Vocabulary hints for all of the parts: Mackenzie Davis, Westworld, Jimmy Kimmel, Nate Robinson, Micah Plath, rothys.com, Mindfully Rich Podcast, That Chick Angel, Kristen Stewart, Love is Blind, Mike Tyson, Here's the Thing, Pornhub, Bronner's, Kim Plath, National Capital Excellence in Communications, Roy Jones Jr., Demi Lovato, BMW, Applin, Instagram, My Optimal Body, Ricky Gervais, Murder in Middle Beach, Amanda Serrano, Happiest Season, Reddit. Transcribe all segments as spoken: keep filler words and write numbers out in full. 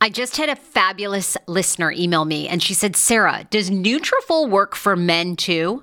I just had a fabulous listener email me, and she said, Sarah, does Nutrafol work for men too?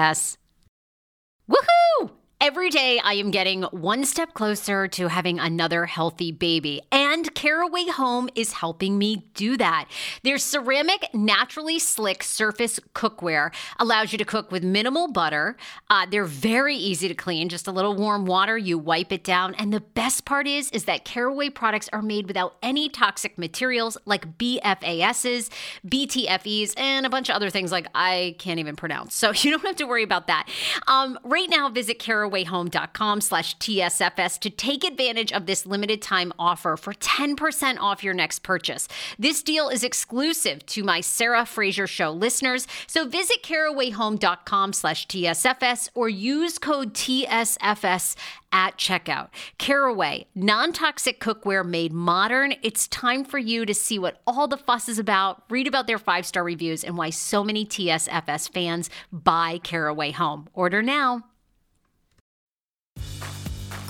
Woohoo! Every day I am getting one step closer to having another healthy baby, and Caraway Home is helping me do that. Their ceramic, naturally slick surface cookware allows you to cook with minimal butter. Uh, they're very easy to clean, just a little warm water, you wipe it down. And the best part is, is that Caraway products are made without any toxic materials like B F A Ss, B T F Es, and a bunch of other things like I can't even pronounce. So you don't have to worry about that. Um, right now, visit Caraway. caraway home dot com slash T S F S to take advantage of this limited time offer for ten percent off your next purchase. This deal is exclusive to my Sarah Fraser Show listeners, so visit caraway home dot com slash T S F S or use code T S F S at checkout. Caraway, non-toxic cookware made modern. It's time for you to see what all the fuss is about, read about their five-star reviews, and why so many T S F S fans buy Caraway Home. Order now.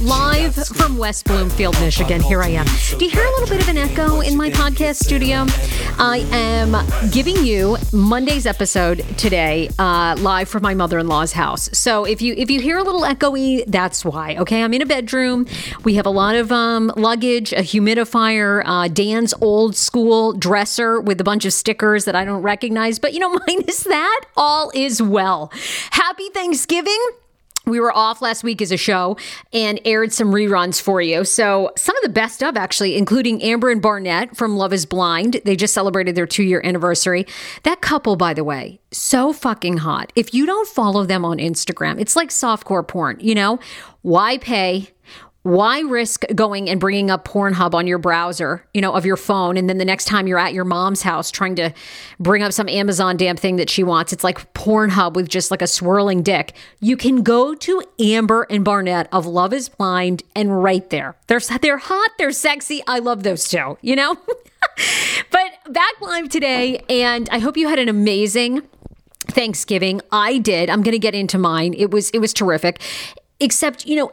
Live from West Bloomfield, Michigan. Here I am. Do you hear a little bit of an echo in my podcast studio? I am giving you Monday's episode today, uh, live from my mother-in-law's house. So if you if you hear a little echoey, that's why. Okay, I'm in a bedroom. We have a lot of um, luggage, a humidifier, uh, Dan's old school dresser with a bunch of stickers that I don't recognize. But you know, minus that, all is well. Happy Thanksgiving. We were off last week as a show and aired some reruns for you. So some of the best of, actually, including Amber and Barnett from Love is Blind. They just celebrated their two-year anniversary. That couple, by the way, so fucking hot. If you don't follow them on Instagram, it's like softcore porn, you know? Why pay? Why risk going and bringing up Pornhub on your browser, you know, of your phone, and then the next time you're at your mom's house trying to bring up some Amazon damn thing that she wants? It's like Pornhub with just like a swirling dick. You can go to Amber and Barnett of Love is Blind, and right there. They're, they're hot, they're sexy. I love those two, you know? But back live today, and I hope you had an amazing Thanksgiving. I did. I'm going to get into mine. It was, it was terrific. Except, you know,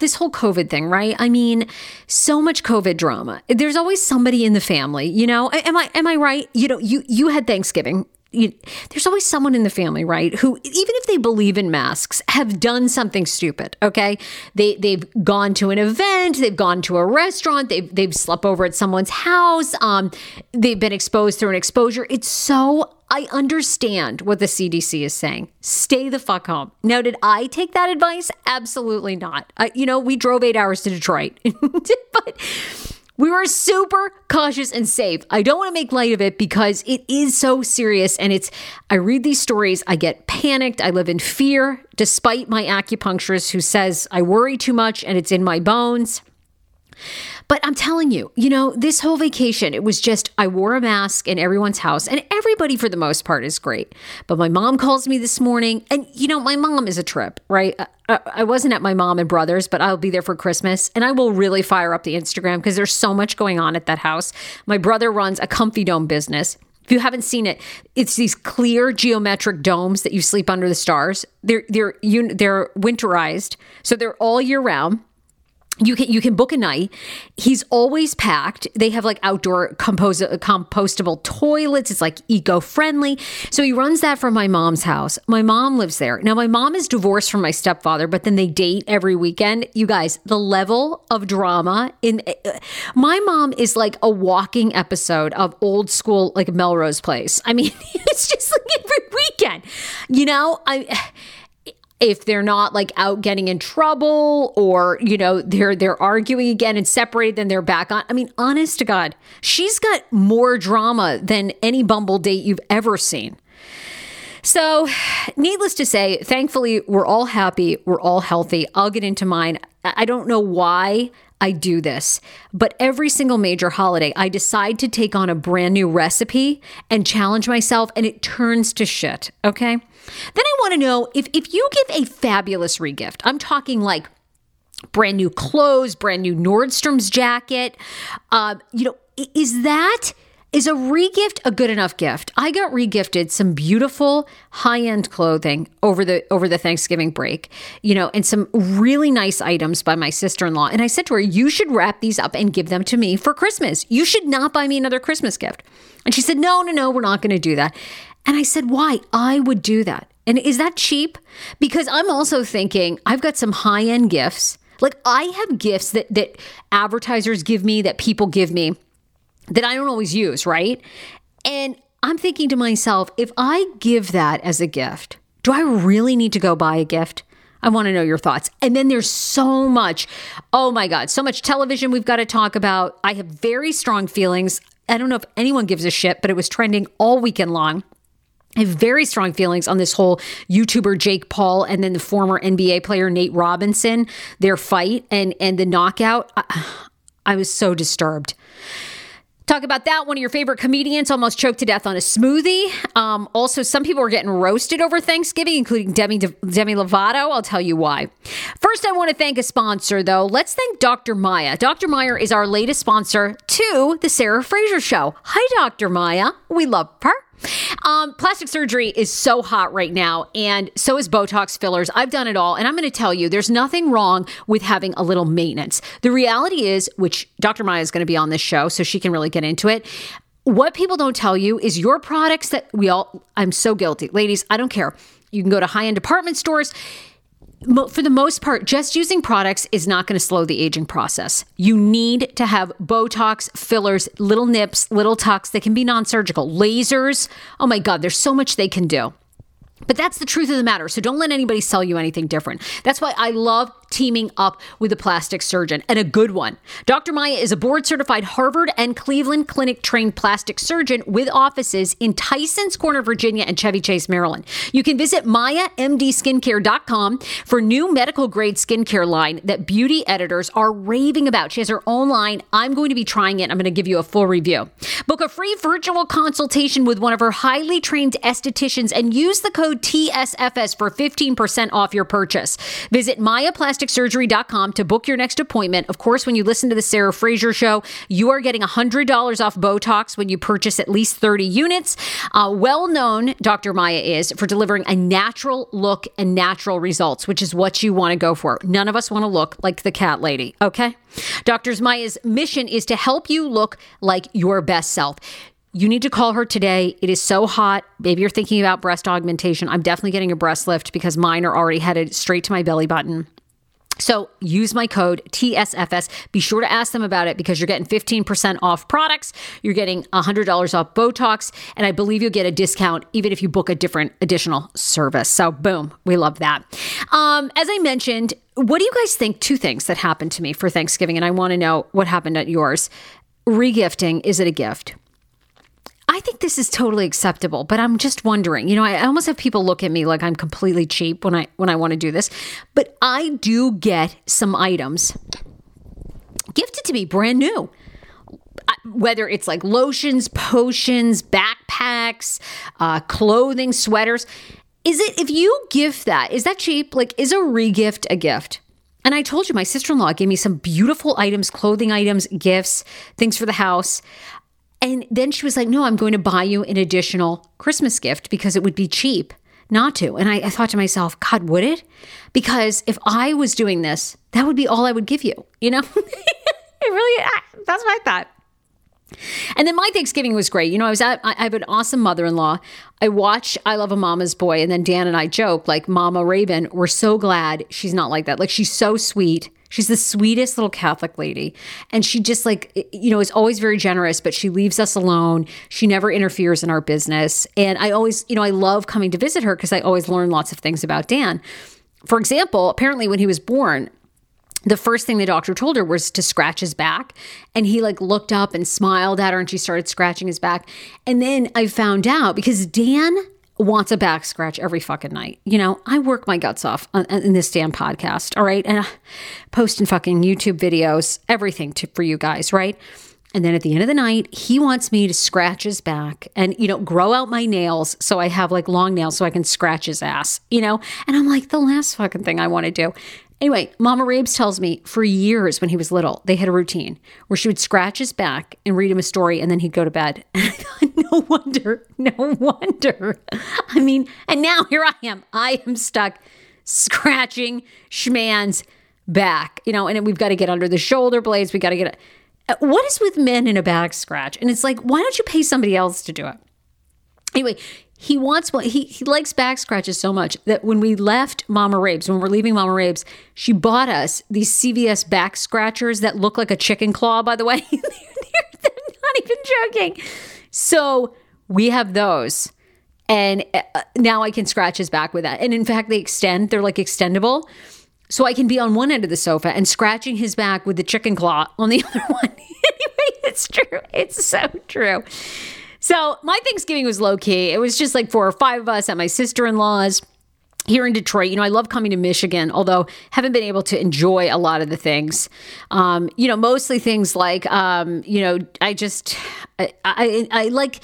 this whole COVID thing, right? I mean, so much COVID drama. There's always somebody in the family, you know? Am I am I right? You know, you, you had Thanksgiving. You, there's always someone in the family, right, who, even if they believe in masks, have done something stupid, okay? They, they've gone to an event, they've gone to a restaurant, they've, they've slept over at someone's house, um, they've been exposed through an exposure. It's so... I understand what the C D C is saying. Stay the fuck home. Now, did I take that advice? Absolutely not. I, you know, we drove eight hours to Detroit. But... we were super cautious and safe. I don't want to make light of it because it is so serious, and it's, I read these stories, I get panicked, I live in fear, despite my acupuncturist who says I worry too much and it's in my bones. But I'm telling you, you know, this whole vacation, it was just, I wore a mask in everyone's house, and everybody for the most part is great. But my mom calls me this morning, and you know, my mom is a trip, right? I, I wasn't at my mom and brother's, but I'll be there for Christmas, and I will really fire up the Instagram because there's so much going on at that house. My brother runs a comfy dome business. If you haven't seen it, it's these clear geometric domes that you sleep under the stars. They're, they're, you, they're winterized, so they're all year round. You can you can book a night. He's always packed. They have like outdoor compos- compostable toilets. It's like eco-friendly. So he runs that from my mom's house. My mom lives there. Now, my mom is divorced from my stepfather, but then they date every weekend. You guys, the level of drama in uh, my mom is like a walking episode of old school, like Melrose Place. I mean, it's just like every weekend, you know, I... if they're not like out getting in trouble or, you know, they're they're arguing again and separated, then they're back on. I mean, honest to God, she's got more drama than any Bumble date you've ever seen. So needless to say, thankfully, we're all happy. We're all healthy. I'll get into mine. I don't know why I do this, but every single major holiday, I decide to take on a brand new recipe and challenge myself, and it turns to shit, okay? Then I want to know if, if you give a fabulous regift, I'm talking like brand new clothes, brand new Nordstrom's jacket, uh, you know, is that, is a regift a good enough gift? I got regifted some beautiful high-end clothing over the over the Thanksgiving break, you know, and some really nice items by my sister-in-law. And I said to her, you should wrap these up and give them to me for Christmas. You should not buy me another Christmas gift. And she said, no, no, no, we're not going to do that. And I said, why? I would do that. And is that cheap? Because I'm also thinking I've got some high-end gifts. Like I have gifts that that advertisers give me, that people give me, that I don't always use, right? And I'm thinking to myself, if I give that as a gift, do I really need to go buy a gift? I want to know your thoughts. And then there's so much, oh my God, so much television we've got to talk about. I have very strong feelings. I don't know if anyone gives a shit, but it was trending all weekend long. I have very strong feelings on this whole YouTuber Jake Paul and then the former N B A player Nate Robinson, their fight and and the knockout. I, I was so disturbed. Talk about that. One of your favorite comedians almost choked to death on a smoothie. Um, also, some people were getting roasted over Thanksgiving, including Demi, Demi Lovato. I'll tell you why. First, I want to thank a sponsor, though. Let's thank Doctor Maya. Doctor Meyer is our latest sponsor to The Sarah Fraser Show. Hi, Doctor Maya. We love her. Um, plastic surgery is so hot right now, and so is Botox fillers. I've done it all, and I'm going to tell you, there's nothing wrong with having a little maintenance. The reality is, which Doctor Maya is going to be on this show, so she can really get into it. What people don't tell you is your products that we all, I'm so guilty. Ladies, I don't care. You can go to high-end department stores. For the most part, just using products is not going to slow the aging process. You need to have Botox, fillers, little nips, little tucks. They can be non-surgical. Lasers. Oh my God, there's so much they can do. But that's the truth of the matter. So don't let anybody sell you anything different. That's why I love teaming up with a plastic surgeon, and a good one. Doctor Maya is a board-certified Harvard and Cleveland Clinic-trained plastic surgeon with offices in Tyson's Corner, Virginia, and Chevy Chase, Maryland. You can visit maya m d skincare dot com for new medical-grade skincare line that beauty editors are raving about. She has her own line. I'm going to be trying it. I'm going to give you a full review. Book a free virtual consultation with one of her highly trained estheticians and use the code T S F S for fifteen percent off your purchase. Visit maya plastic surgery dot com to book your next appointment. Of course, when you listen to The Sarah Fraser Show, you are getting one hundred dollars off Botox when you purchase at least thirty units. Uh, well-known, Doctor Maya is, for delivering a natural look and natural results, which is what you want to go for. None of us want to look like the cat lady, okay? Doctor Maya's mission is to help you look like your best self. You need to call her today. It is so hot. Maybe you're thinking about breast augmentation. I'm definitely getting a breast lift because mine are already headed straight to my belly button. So use my code T S F S. Be sure to ask them about it because you're getting fifteen percent off products. You're getting one hundred dollars off Botox. And I believe you'll get a discount even if you book a different additional service. So boom, we love that. Um, as I mentioned, what do you guys think? Two things that happened to me for Thanksgiving, and I want to know what happened at yours. Regifting, is it a gift? I think this is totally acceptable, but I'm just wondering, you know, I almost have people look at me like I'm completely cheap when I when I want to do this, but I do get some items gifted to me brand new. Whether it's like lotions, potions, backpacks, uh, clothing, sweaters. Is it, if you gift that, is that cheap? Like, is a regift a gift? And I told you, my sister-in-law gave me some beautiful items, clothing items, gifts, things for the house. And then she was like, no, I'm going to buy you an additional Christmas gift because it would be cheap not to. And I, I thought to myself, God, would it? Because if I was doing this, that would be all I would give you. You know, it really, I, that's what I thought. And then my Thanksgiving was great. You know, I was at, I have an awesome mother-in-law. I watch I Love a Mama's Boy. And then Dan and I joke, like, Mama Raven, we're so glad she's not like that. Like, she's so sweet. She's the sweetest little Catholic lady. And she just, like, you know, is always very generous, but she leaves us alone. She never interferes in our business. And I always, you know, I love coming to visit her because I always learn lots of things about Dan. For example, apparently when he was born, the first thing the doctor told her was to scratch his back. And he like looked up and smiled at her and she started scratching his back. And then I found out because Dan wants a back scratch every fucking night. You know, I work my guts off on, on, in this damn podcast. All right. And I post in fucking YouTube videos, everything to, for you guys. Right. And then at the end of the night, he wants me to scratch his back and, you know, grow out my nails so I have like long nails so I can scratch his ass, you know? And I'm like, the last fucking thing I want to do. Anyway, Mama Rabes tells me for years when he was little, they had a routine where she would scratch his back and read him a story and then he'd go to bed. No wonder, no wonder. I mean, and now here I am. I am stuck scratching Schman's back, you know, and we've got to get under the shoulder blades. We got to get, a, what is with men in a back scratch? And it's like, why don't you pay somebody else to do it? Anyway, he wants one. He, he likes back scratches so much that when we left Mama Rabes, when we're leaving Mama Rabes, she bought us these C V S back scratchers that look like a chicken claw, by the way. they're, they're, they're not even joking. So we have those. And now I can scratch his back with that. And in fact, they extend. They're like extendable. So I can be on one end of the sofa and scratching his back with the chicken claw on the other one. Anyway, it's true. It's so true. So my Thanksgiving was low key. It was just like four or five of us at my sister-in-law's here in Detroit. You know, I love coming to Michigan, although haven't been able to enjoy a lot of the things. Um, you know, mostly things like, um, you know, I just, I, I, I like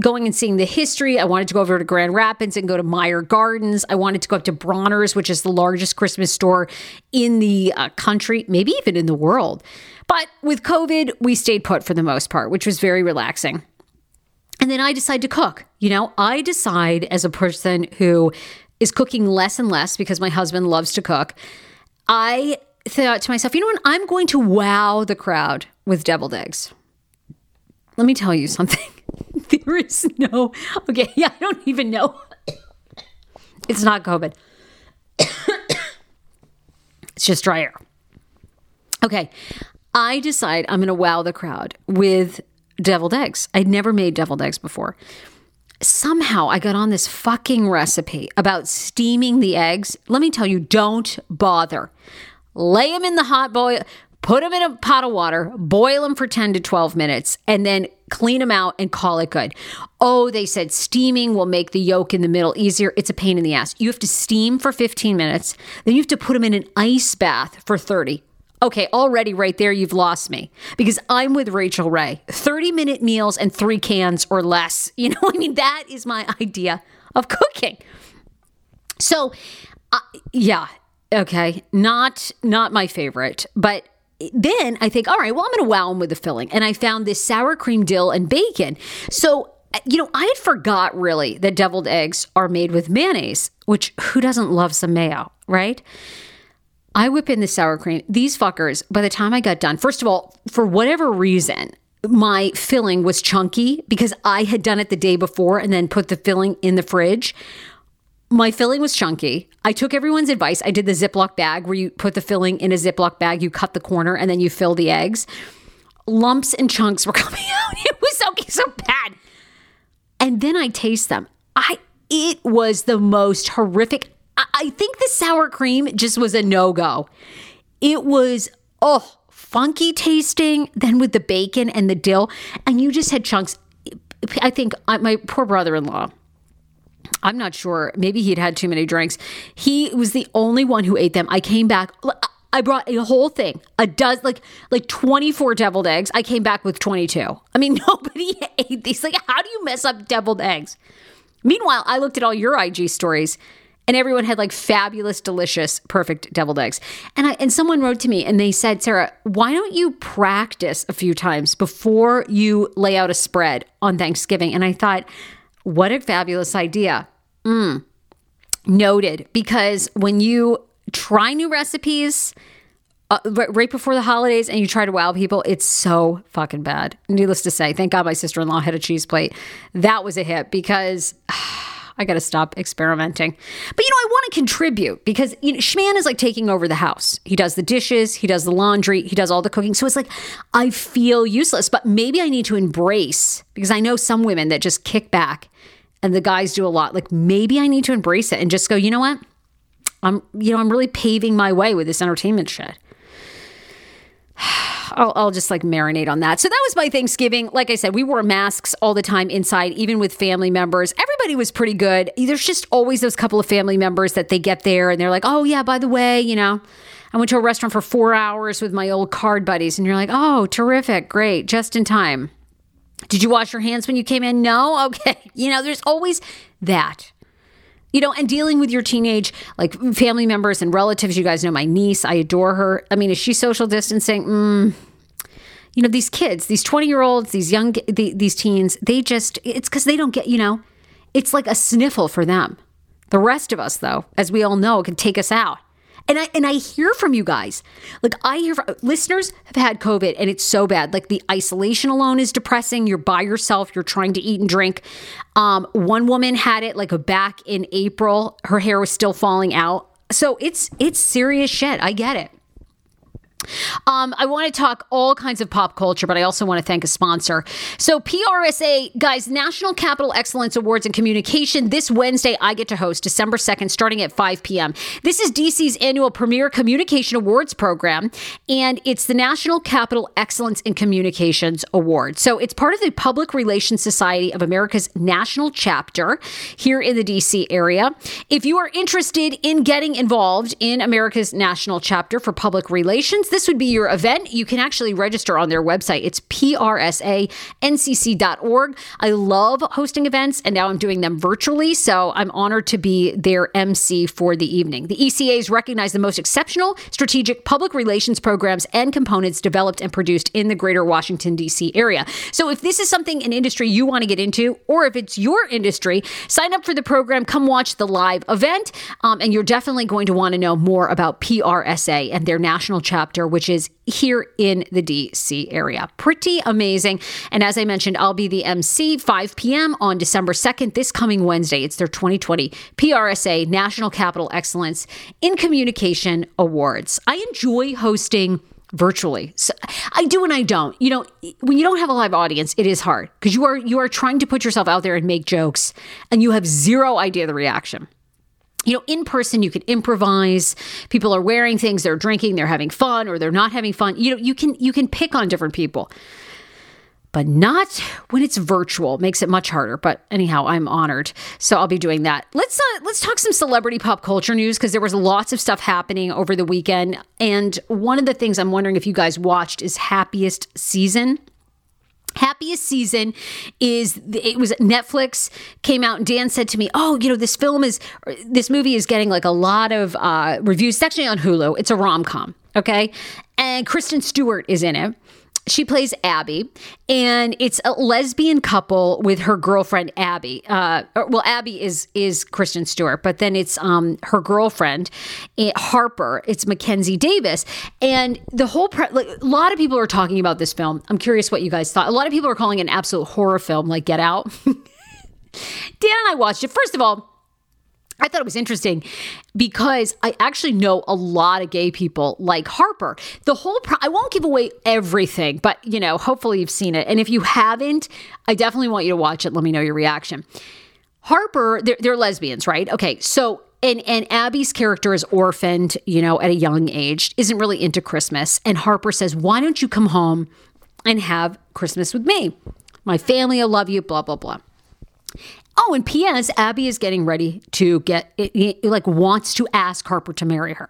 going and seeing the history. I wanted to go over to Grand Rapids and go to Meyer Gardens. I wanted to go up to Bronner's, which is the largest Christmas store in the uh, country, maybe even in the world. But with COVID, we stayed put for the most part, which was very relaxing. And then I decide to cook. You know, I decide as a person who is cooking less and less because my husband loves to cook. I thought to myself, you know what? I'm going to wow the crowd with deviled eggs. Let me tell you something. There is no, okay, yeah, I don't even know. It's not COVID. It's just dry air. Okay. I decide I'm going to wow the crowd with deviled eggs. I'd never made deviled eggs before. Somehow I got on this fucking recipe about steaming the eggs. Let me tell you, don't bother. Lay them in the hot boil, put them in a pot of water, boil them for ten to twelve minutes, and then clean them out and call it good. Oh, they said steaming will make the yolk in the middle easier. It's a pain in the ass. You have to steam for fifteen minutes. Then you have to put them in an ice bath for thirty. Okay, already right there, you've lost me because I'm with Rachel Ray. thirty minute meals and three cans or less. You know, I mean, that is my idea of cooking. So, uh, yeah, okay, not not my favorite. But then I think, all right, well, I'm going to wow them with the filling. And I found this sour cream dill and bacon. So, you know, I had forgot really that deviled eggs are made with mayonnaise, which who doesn't love some mayo, right? I whip in the sour cream. These fuckers, by the time I got done, first of all, for whatever reason, my filling was chunky because I had done it the day before and then put the filling in the fridge. My filling was chunky. I took everyone's advice. I did the Ziploc bag where you put the filling in a Ziploc bag, you cut the corner, and then you fill the eggs. Lumps and chunks were coming out. It was so, so bad. And then I taste them. I it was the most horrific. I think the sour cream just was a no-go. It was, oh, funky tasting, then with the bacon and the dill, and you just had chunks. I think I, my poor brother-in-law, I'm not sure, maybe he'd had too many drinks. He was the only one who ate them. I came back, I brought a whole thing, a dozen, like like twenty-four deviled eggs. I came back with twenty-two. I mean, nobody ate these. Like, how do you mess up deviled eggs? Meanwhile, I looked at all your I G stories, and everyone had like fabulous, delicious, perfect deviled eggs. And I and someone wrote to me and they said, Sarah, why don't you practice a few times before you lay out a spread on Thanksgiving? And I thought, what a fabulous idea. Mm. Noted. Because when you try new recipes uh, right before the holidays and you try to wow people, it's so fucking bad. Needless to say, thank God my sister-in-law had a cheese plate. That was a hit because... I got to stop experimenting. But, you know, I want to contribute because you know, Schman is like taking over the house. He does the dishes. He does the laundry. He does all the cooking. So it's like, I feel useless, but maybe I need to embrace, because I know some women that just kick back and the guys do a lot. Like, maybe I need to embrace it and just go, you know what? I'm, you know, I'm really paving my way with this entertainment shit. I'll, I'll just like marinate on that. So that was my Thanksgiving. Like I said, we wore masks all the time inside, even with family members. Everybody was pretty good. There's just always those couple of family members that they get there and they're like, oh yeah, by the way, you know, I went to a restaurant for four hours with my old card buddies. And you're like, oh, terrific. Great. Just in time. Did you wash your hands when you came in? No. Okay. You know, there's always that. You know, and dealing with your teenage, like, family members and relatives. You guys know my niece. I adore her. I mean, is she social distancing? Mm. You know, these kids, these twenty-year-olds, these young, the, these teens, they just, it's because they don't get, you know, it's like a sniffle for them. The rest of us, though, as we all know, can take us out. And I and I hear from you guys. Like, I hear from, listeners have had COVID, and it's so bad. Like, the isolation alone is depressing. You're by yourself. You're trying to eat and drink. Um, one woman had it, like, back in April. Her hair was still falling out. So it's it's serious shit. I get it. Um, I want to talk all kinds of pop culture, but I also want to thank a sponsor. So P R S A, guys, National Capital Excellence Awards in Communication. This Wednesday, I get to host December second, starting at five p.m. This is D C's annual premier communication awards program, and it's the National Capital Excellence in Communications Award. So it's part of the Public Relations Society of America's national chapter here in the D C area. If you are interested in getting involved in America's national chapter for public relations, this would be your event. You can actually register on their website. It's P R S A N C C dot org. I love hosting events, and now I'm doing them virtually, so I'm honored to be their M C for the evening. The E C As recognize the most exceptional strategic public relations programs and components developed and produced in the greater Washington, D C area. So if this is something, an industry you want to get into, or if it's your industry, sign up for the program, come watch the live event, um, and you're definitely going to want to know more about P R S A and their national chapter, which is here in the D C area. Pretty amazing. And as I mentioned, I'll be the M C, five p.m. on December second, this coming Wednesday. It's their twenty twenty P R S A National Capital Excellence in Communication Awards. I enjoy hosting virtually. So I do and I don't. You know, when you don't have a live audience, it is hard because you are you are trying to put yourself out there and make jokes, and you have zero idea of the reaction. You know, in person, you could improvise. People are wearing things, they're drinking, they're having fun, or they're not having fun. You know, you can you can pick on different people, but not when it's virtual. Makes it much harder. But anyhow, I'm honored, so I'll be doing that. Let's uh, let's talk some celebrity pop culture news, because there was lots of stuff happening over the weekend. And one of the things I'm wondering if you guys watched is Happiest Season. Happiest Season is, it was Netflix came out, and Dan said to me, oh, you know, this film is, this movie is getting like a lot of uh, reviews. It's actually on Hulu. It's a rom-com, okay? And Kristen Stewart is in it. She plays Abby, and it's a lesbian couple with her girlfriend, Abby. Uh, well, Abby is is Kristen Stewart, but then it's um, her girlfriend, it, Harper. It's Mackenzie Davis. And the whole pre- – like, a lot of people are talking about this film. I'm curious what you guys thought. A lot of people are calling it an absolute horror film, like Get Out. Dan and I watched it. First of all, I thought it was interesting because I actually know a lot of gay people like Harper. The whole, pro- I won't give away everything, but you know, hopefully you've seen it. And if you haven't, I definitely want you to watch it. Let me know your reaction. Harper, they're, they're lesbians, right? Okay. So, and, and Abby's character is orphaned, you know, at a young age, isn't really into Christmas. And Harper says, why don't you come home and have Christmas with me? My family will love you, blah, blah, blah. Oh, and P S Abby is getting ready to get, like, wants to ask Harper to marry her.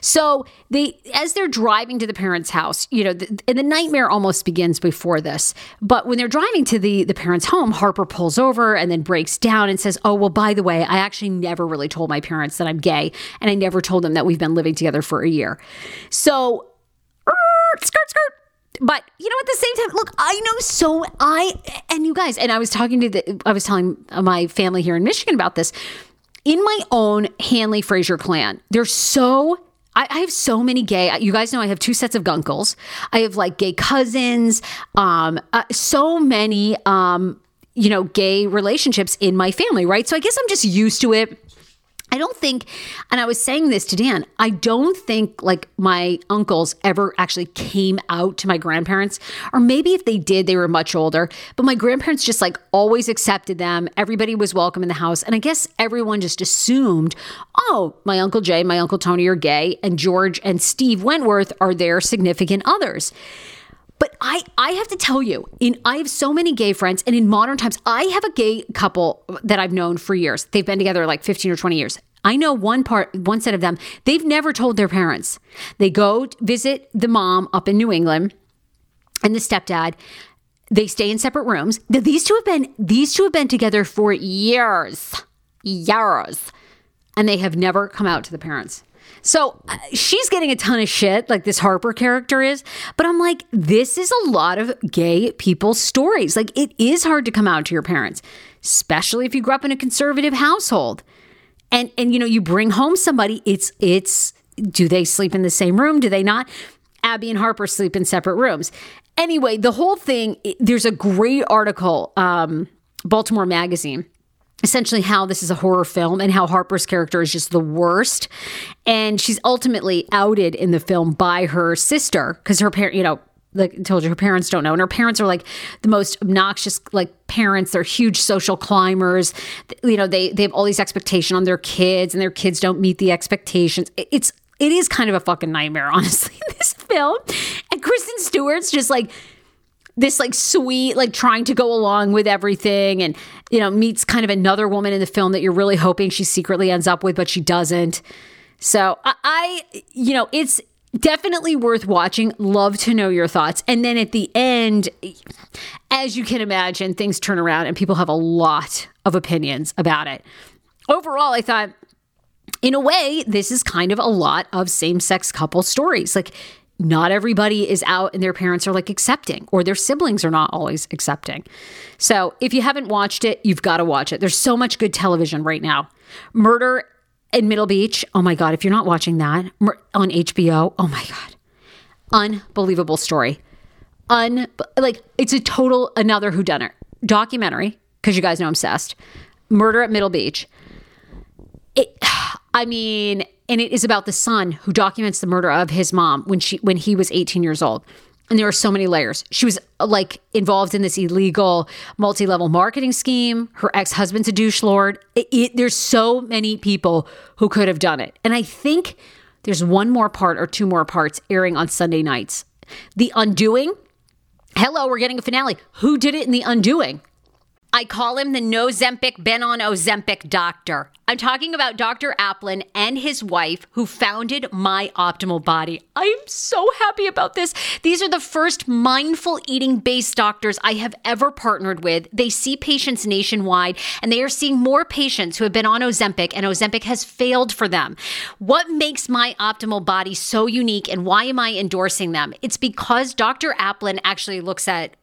So they, as they're driving to the parents' house, you know, the, the nightmare almost begins before this. But when they're driving to the, the parents' home, Harper pulls over and then breaks down and says, oh, well, by the way, I actually never really told my parents that I'm gay. And I never told them that we've been living together for a year. So, er, skirt, skirt. But, you know, at the same time, look, I know, so I, and you guys, and I was talking to the, I was telling my family here in Michigan about this. In my own Hanley Fraser clan, they're so, I, I have so many gay, you guys know I have two sets of gunkles. I have, like, gay cousins, um, uh, so many, um, you know, gay relationships in my family, right? So I guess I'm just used to it. I don't think, and I was saying this to Dan, I don't think, like, my uncles ever actually came out to my grandparents, or maybe if they did, they were much older, but my grandparents just, like, always accepted them. Everybody was welcome in the house. And I guess everyone just assumed, oh, my Uncle Jay, my Uncle Tony are gay, and George and Steve Wentworth are their significant others. But I, I have to tell you, in I have so many gay friends, and in modern times, I have a gay couple that I've known for years. They've been together like fifteen or twenty years. I know one part, one set of them, they've never told their parents. They go visit the mom up in New England and the stepdad. They stay in separate rooms. Now, these two have been, these two have been together for years, years, and they have never come out to the parents. So uh, she's getting a ton of shit, like this Harper character is, but I'm like, this is a lot of gay people's stories. Like, it is hard to come out to your parents, especially if you grew up in a conservative household. And, and you know, you bring home somebody, it's, it's, do they sleep in the same room? Do they not? Abby and Harper sleep in separate rooms. Anyway, the whole thing, it, there's a great article, um, Baltimore Magazine, essentially how this is a horror film and how Harper's character is just the worst. And she's ultimately outed in the film by her sister, because her parent, you know, like I told you, her parents don't know. And her parents are, like, the most obnoxious, like, parents. They're huge social climbers. You know, they, they have all these expectations on their kids, and their kids don't meet the expectations. It's, it is kind of a fucking nightmare, honestly, this film. And Kristen Stewart's just, like, this, like, sweet, like, trying to go along with everything, and, you know, meets kind of another woman in the film that you're really hoping she secretly ends up with, but she doesn't. So I, I you know, it's definitely worth watching. Love to know your thoughts. And then at the end, as you can imagine, things turn around and people have a lot of opinions about it. Overall, I thought, in a way, this is kind of a lot of same-sex couple stories. Like, not everybody is out and their parents are, like, accepting, or their siblings are not always accepting. So if you haven't watched it, you've got to watch it. There's so much good television right now. Murder in Middle Beach. Oh my God. If you're not watching that on H B O, oh my God. Unbelievable story. Un like it's a total another whodunit documentary, because you guys know I'm obsessed. Murder at Middle Beach. It, I mean, and it is about the son who documents the murder of his mom when she when he was eighteen years old. And there are so many layers. She was, like, involved in this illegal multi-level marketing scheme. Her ex-husband's a douche lord. It, it, there's so many people who could have done it. And I think there's one more part or two more parts airing on Sunday nights. The Undoing. Hello, we're getting a finale. Who did it in The Undoing? I call him the Nozempic, been on Ozempic doctor. I'm talking about Doctor Applin and his wife, who founded My Optimal Body. I'm so happy about this. These are the first mindful eating-based doctors I have ever partnered with. They see patients nationwide, and they are seeing more patients who have been on Ozempic, and Ozempic has failed for them. What makes My Optimal Body so unique, and why am I endorsing them? It's because Doctor Applin actually looks at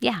Yeah.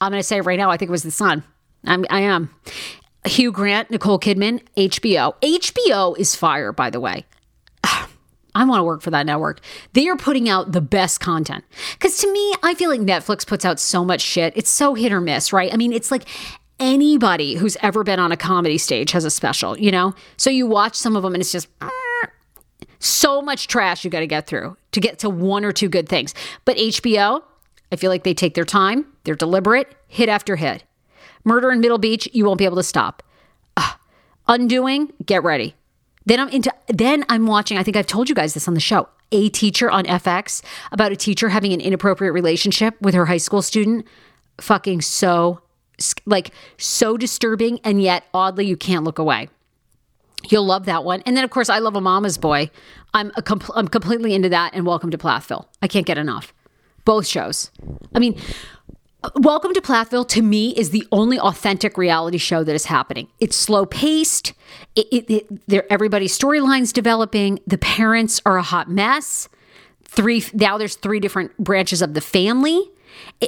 I'm going to say it right now. I think it was The Sun. I'm, I am. Hugh Grant, Nicole Kidman, H B O. H B O is fire, by the way. I want to work for that network. They are putting out the best content. Because to me, I feel like Netflix puts out so much shit. It's so hit or miss, right? I mean, it's like anybody who's ever been on a comedy stage has a special, you know? So you watch some of them and it's just... so much trash you got to get through to get to one or two good things. But H B O, I feel like they take their time. They're deliberate, hit after hit. Murder in Middle Beach, you won't be able to stop. Uh, Undoing, get ready. Then I'm into, then I'm watching, I think I've told you guys this on the show, A Teacher on F X about a teacher having an inappropriate relationship with her high school student. Fucking so, like, so disturbing. And yet, oddly, you can't look away. You'll love that one. And then, of course, I love A Mama's Boy. I'm a compl- I'm completely into that and Welcome to Plathville. I can't get enough. Both shows. I mean, Welcome to Plathville, to me, is the only authentic reality show that is happening. It's slow-paced. It, it, it, they're, everybody's storyline's developing. The parents are a hot mess. Three Now there's three different branches of the family.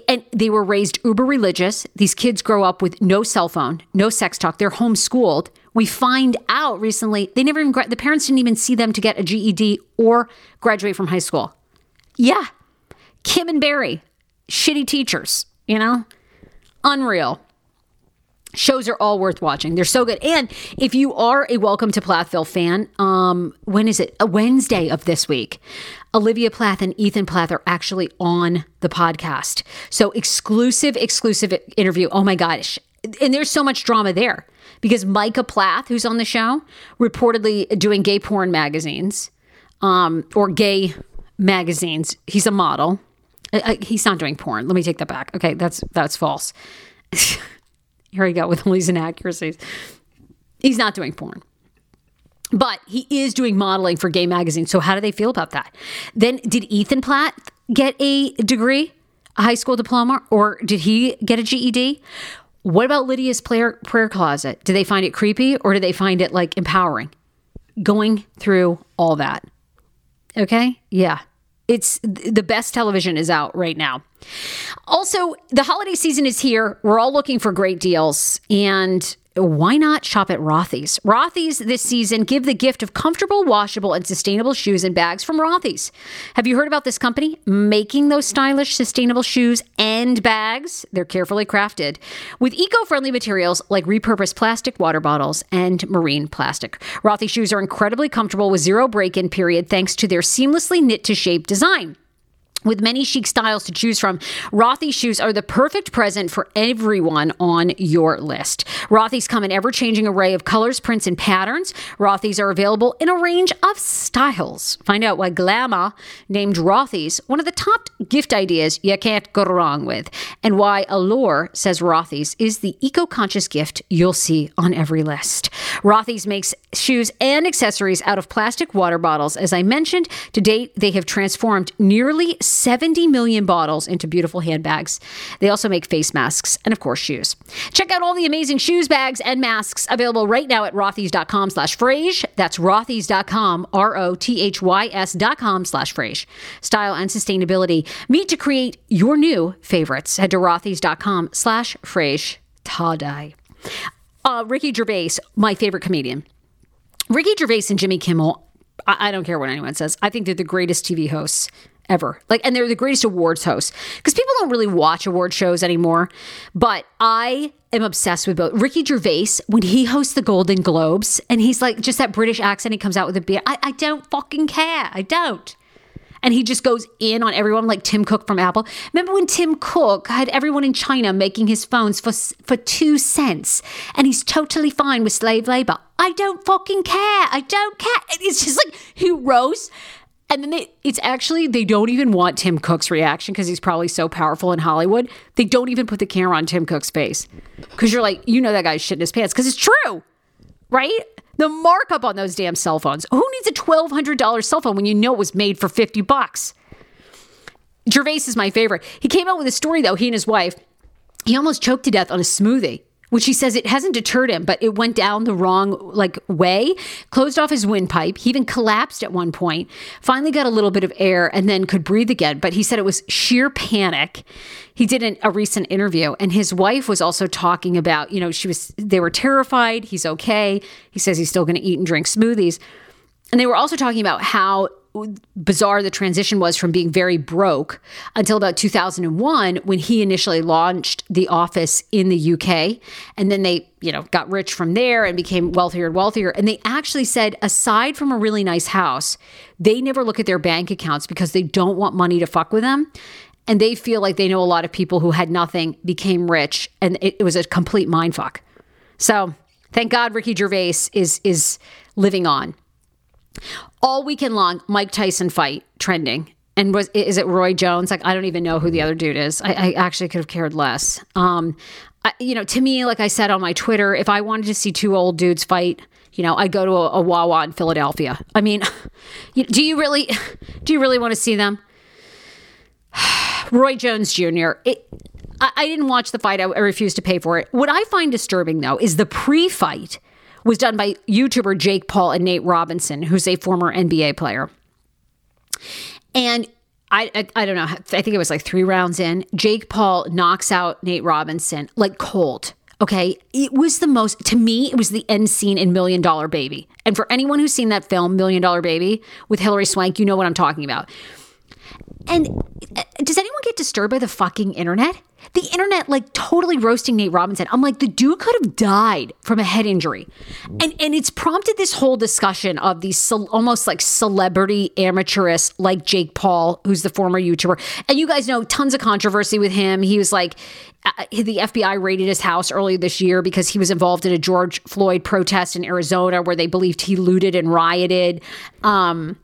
And they were raised uber religious. These kids grow up with no cell phone, no sex talk. They're homeschooled. We find out recently they never even gra- the parents didn't even see them to get a G E D or graduate from high school. Yeah, Kim and Barry, shitty teachers. You know, unreal. Shows are all worth watching. They're so good. And if you are a Welcome to Plathville fan, um, when is it? A Wednesday of this week. Olivia Plath and Ethan Plath are actually on the podcast. So exclusive, exclusive interview. Oh my gosh. And there's so much drama there because Micah Plath, who's on the show, reportedly doing gay porn magazines um, or gay magazines. He's a model. Uh, he's not doing porn. Let me take that back. Okay, that's that's false. Here we go with all these inaccuracies. He's not doing porn. But he is doing modeling for gay magazines. So how do they feel about that? Then did Ethan Plath get a degree, a high school diploma, or did he get a G E D? What about Lydia's prayer, prayer closet? Do they find it creepy or do they find it like empowering? Going through all that. Okay? Yeah. It's the best television is out right now. Also, the holiday season is here. We're all looking for great deals. And why not shop at Rothy's? Rothy's this season give the gift of comfortable, washable, and sustainable shoes and bags from Rothy's. Have you heard about this company? Making those stylish, sustainable shoes and bags. They're carefully crafted with eco-friendly materials like repurposed plastic water bottles and marine plastic. Rothy's shoes are incredibly comfortable with zero break-in period thanks to their seamlessly knit-to-shape design. With many chic styles to choose from, Rothy's shoes are the perfect present for everyone on your list. Rothy's come in ever-changing array of colors, prints, and patterns. Rothy's are available in a range of styles. Find out why Glamour named Rothy's one of the top gift ideas you can't go wrong with, and why Allure says Rothy's is the eco-conscious gift you'll see on every list. Rothy's makes shoes and accessories out of plastic water bottles. As I mentioned, to date, they have transformed nearly seventy million bottles into beautiful handbags. They also make face masks and, of course, shoes. Check out all the amazing shoes, bags, and masks available right now at Rothys.com slash Frage. That's Rothys dot com, R O T H Y S dot com slash Frage. Style and sustainability meet to create your new favorites. Head to Rothys dot com slash Frage. Ta-dai. Uh, Ricky Gervais, my favorite comedian. Ricky Gervais and Jimmy Kimmel, I, I don't care what anyone says. I think they're the greatest T V hosts ever. Like, and they're the greatest awards hosts, because people don't really watch award shows anymore. But I am obsessed with both. Ricky Gervais, when he hosts the Golden Globes, and he's like, just that British accent, he comes out with a beard. I, I don't fucking care. I don't. And he just goes in on everyone, like Tim Cook from Apple. Remember when Tim Cook had everyone in China making his phones for for two cents, and he's totally fine with slave labor? I don't fucking care. I don't care. It's just like he rose, and then they, it's actually, they don't even want Tim Cook's reaction, because he's probably so powerful in Hollywood. They don't even put the camera on Tim Cook's face, because you're like, you know that guy's shitting in his pants, because it's true, right? The markup on those damn cell phones. Who needs a twelve hundred dollars cell phone when you know it was made for fifty bucks? Gervais is my favorite. He came out with a story, though, he and his wife. He almost choked to death on a smoothie, which he says it hasn't deterred him, but it went down the wrong like way, closed off his windpipe. He even collapsed at one point, finally got a little bit of air and then could breathe again. But he said it was sheer panic. He did an, a recent interview, and his wife was also talking about, you know, she was, they were terrified. He's okay. He says he's still going to eat and drink smoothies. And they were also talking about how bizarre the transition was from being very broke until about two thousand one, when he initially launched the office in the U K, and then they, you know, got rich from there and became wealthier and wealthier. And they actually said, aside from a really nice house, they never look at their bank accounts, because they don't want money to fuck with them. And they feel like they know a lot of people who had nothing, became rich, and it, it was a complete mind fuck. So thank God Ricky Gervais is is living on. All weekend long, Mike Tyson fight trending. And was is it Roy Jones? Like, I don't even know who the other dude is. I, I actually could have cared less. Um, I, you know, to me, like I said on my Twitter, if I wanted to see two old dudes fight, you know, I'd go to a, a Wawa in Philadelphia. I mean, you, do you really, do you really want to see them? Roy Jones Junior It, I, I didn't watch the fight. I, I refused to pay for it. What I find disturbing, though, is the pre-fight was done by YouTuber Jake Paul and Nate Robinson, who's a former N B A player. And I, I I don't know, I think it was like three rounds in, Jake Paul knocks out Nate Robinson, like cold, okay? It was the most, to me, it was the end scene in Million Dollar Baby. And for anyone who's seen that film, Million Dollar Baby, with Hilary Swank, you know what I'm talking about. And does anyone get disturbed by the fucking internet? The internet, like, totally roasting Nate Robinson. I'm like, the dude could have died from a head injury. And and it's prompted this whole discussion of these ce- almost like celebrity amateurists like Jake Paul, who's the former YouTuber. And you guys know, tons of controversy with him. He was like, uh, the F B I raided his house earlier this year because he was involved in a George Floyd protest in Arizona where they believed he looted and rioted. Um...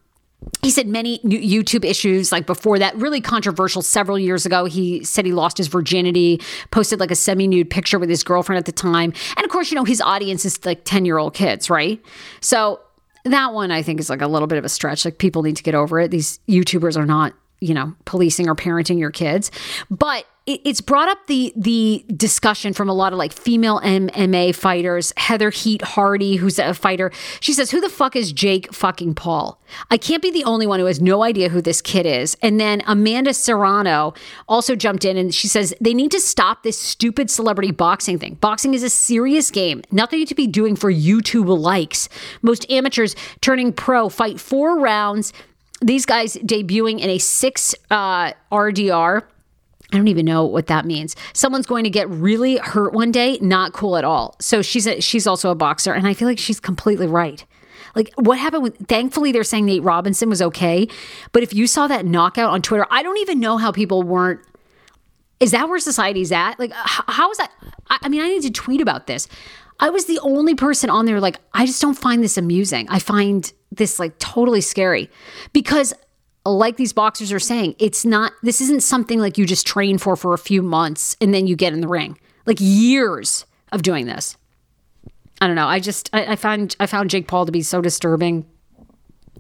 He said many YouTube issues like before that, really controversial several years ago. He said he lost his virginity, posted like a semi-nude picture with his girlfriend at the time. And of course, you know, his audience is like ten-year-old kids, right? So that one I think is like a little bit of a stretch. Like, people need to get over it. These YouTubers are not, you know, policing or parenting your kids. But it's brought up the the discussion from a lot of like female M M A fighters. Heather Heat Hardy, who's a fighter, she says, who the fuck is Jake fucking Paul? I can't be the only one who has no idea who this kid is. And then Amanda Serrano also jumped in, and she says, they need to stop this stupid celebrity boxing thing. Boxing is a serious game, nothing to be doing for YouTube likes. Most amateurs turning pro fight four rounds. These guys debuting in a six uh, R D R. I don't even know what that means. Someone's going to get really hurt one day. Not cool at all. So she's a, she's also a boxer, and I feel like she's completely right. Like, what happened with, thankfully they're saying Nate Robinson was okay. But if you saw that knockout on Twitter, I don't even know how people weren't, is that where society's at? Like, how is that? I, I mean, I need to tweet about this. I was the only person on there like, I just don't find this amusing. I find this like totally scary because like these boxers are saying, it's not, this isn't something like you just train for for a few months and then you get in the ring. Like years of doing this. I don't know. I just, I, I found, I found Jake Paul to be so disturbing.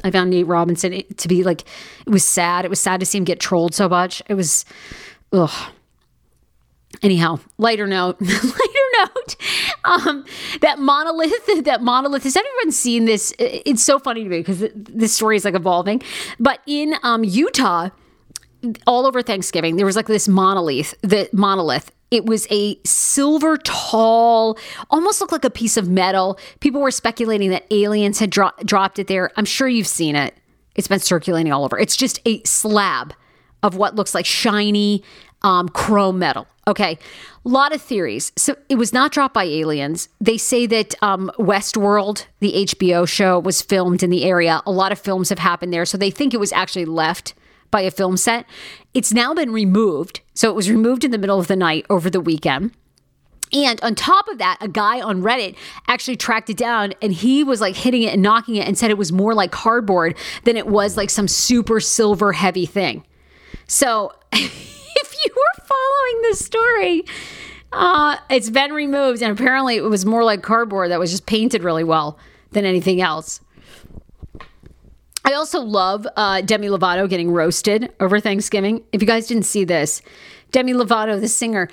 I found Nate Robinson to be like, it was sad. It was sad to see him get trolled so much. It was, ugh. Anyhow, lighter note, lighter note, um, that monolith, that monolith, has everyone seen this? It's so funny to me because this story is like evolving, but in um, Utah, all over Thanksgiving, there was like this monolith, the monolith. It was a silver, tall, almost looked like a piece of metal. People were speculating that aliens had dro- dropped it there. I'm sure you've seen it. It's been circulating all over. It's just a slab of what looks like shiny um, chrome metal. Okay, a lot of theories. So it was not dropped by aliens. They say that um, Westworld, the H B O show, was filmed in the area. A lot of films have happened there. So they think it was actually left by a film set. It's now been removed. So it was removed in the middle of the night over the weekend. And on top of that, a guy on Reddit actually tracked it down and he was like hitting it and knocking it and said it was more like cardboard than it was like some super silver heavy thing. So if you were following this story, uh, it's been removed. And apparently it was more like cardboard that was just painted really well than anything else. I also love uh, Demi Lovato getting roasted over Thanksgiving. If you guys didn't see this, Demi Lovato, the singer,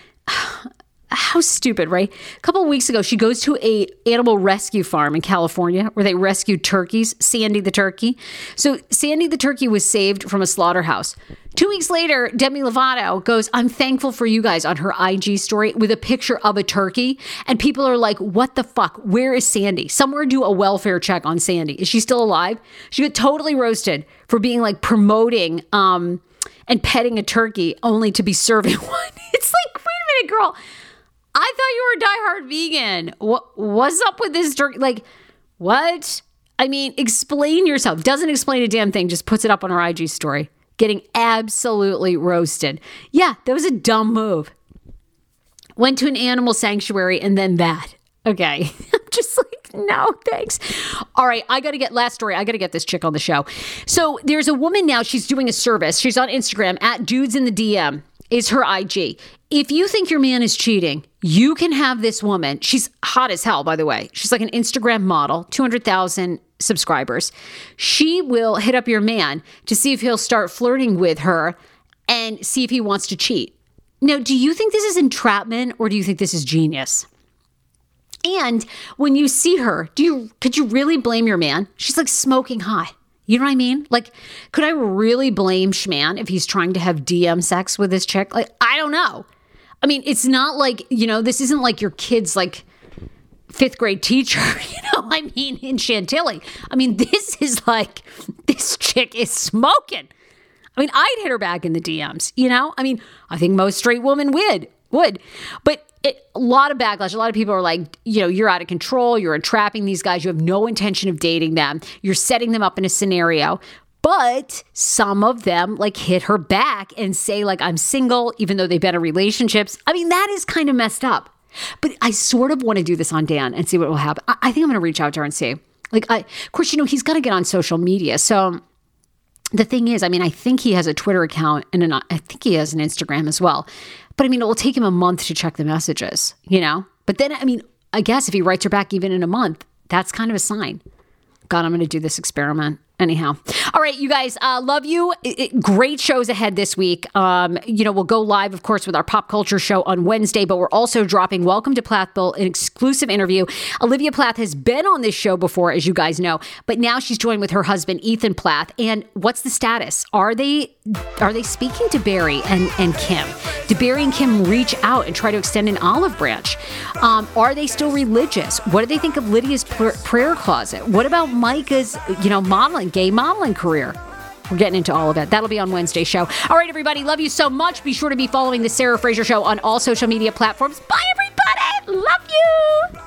how stupid, right? A couple of weeks ago, she goes to a animal rescue farm in California where they rescued turkeys, Sandy the turkey. So Sandy the turkey was saved from a slaughterhouse. Two weeks later, Demi Lovato goes, I'm thankful for you guys on her I G story with a picture of a turkey. And people are like, what the fuck? Where is Sandy? Somewhere do a welfare check on Sandy. Is she still alive? She got totally roasted for being like promoting um, and petting a turkey only to be serving one. It's like, wait a minute, girl. I thought you were a diehard vegan. What, what's up with this turkey? Like, what? I mean, explain yourself. Doesn't explain a damn thing. Just puts it up on her I G story. Getting absolutely roasted. Yeah, that was a dumb move. Went to an animal sanctuary and then that. Okay. I'm just like, no, thanks. All right, I got to get, last story, I got to get this chick on the show. So there's a woman now, she's doing a service. She's on Instagram, at dudes in the D M is her I G. If you think your man is cheating, you can have this woman. She's hot as hell, by the way. She's like an Instagram model, two hundred thousand subscribers. She will hit up your man to see if he'll start flirting with her and see if he wants to cheat. Now, do you think this is entrapment or do you think this is genius? And when you see her, do you could you really blame your man? She's like smoking hot. You know what I mean? Like, could I really blame Schman if he's trying to have D M sex with this chick? Like, I don't know. I mean, it's not like, you know, this isn't like your kid's like fifth grade teacher, you know, I mean, in Chantilly. I mean, this is like, this chick is smoking. I mean, I'd hit her back in the D Ms, you know? I mean, I think most straight women would, would. But it, a lot of backlash. A lot of people are like, you know, you're out of control. You're entrapping these guys. You have no intention of dating them. You're setting them up in a scenario. But some of them like hit her back and say like, I'm single, even though they've been in relationships. I mean, that is kind of messed up. But I sort of want to do this on Dan and see what will happen. I, I think I'm going to reach out to her and see. Like, I, of course, you know, he's got to get on social media. So the thing is, I mean, I think he has a Twitter account and an, I think he has an Instagram as well. But I mean, it will take him a month to check the messages, you know? But then, I mean, I guess if he writes her back even in a month, that's kind of a sign. God, I'm going to do this experiment. Anyhow. All right, you guys, uh, love you. It, it, great shows ahead this week. Um, you know, we'll go live, of course, with our pop culture show on Wednesday, but we're also dropping Welcome to Plathville, an exclusive interview. Olivia Plath has been on this show before, as you guys know, but now she's joined with her husband, Ethan Plath. And what's the status? Are they are they speaking to Barry and, and Kim? Did Barry and Kim reach out and try to extend an olive branch? Um, are they still religious? What do they think of Lydia's prayer closet? What about Micah's, you know, modeling? Gay modeling career. We're getting into all of that. That'll be on Wednesday's show. All right, everybody. Love you so much. Be sure to be following the Sarah Fraser Show on all social media platforms. Bye, everybody. Love you.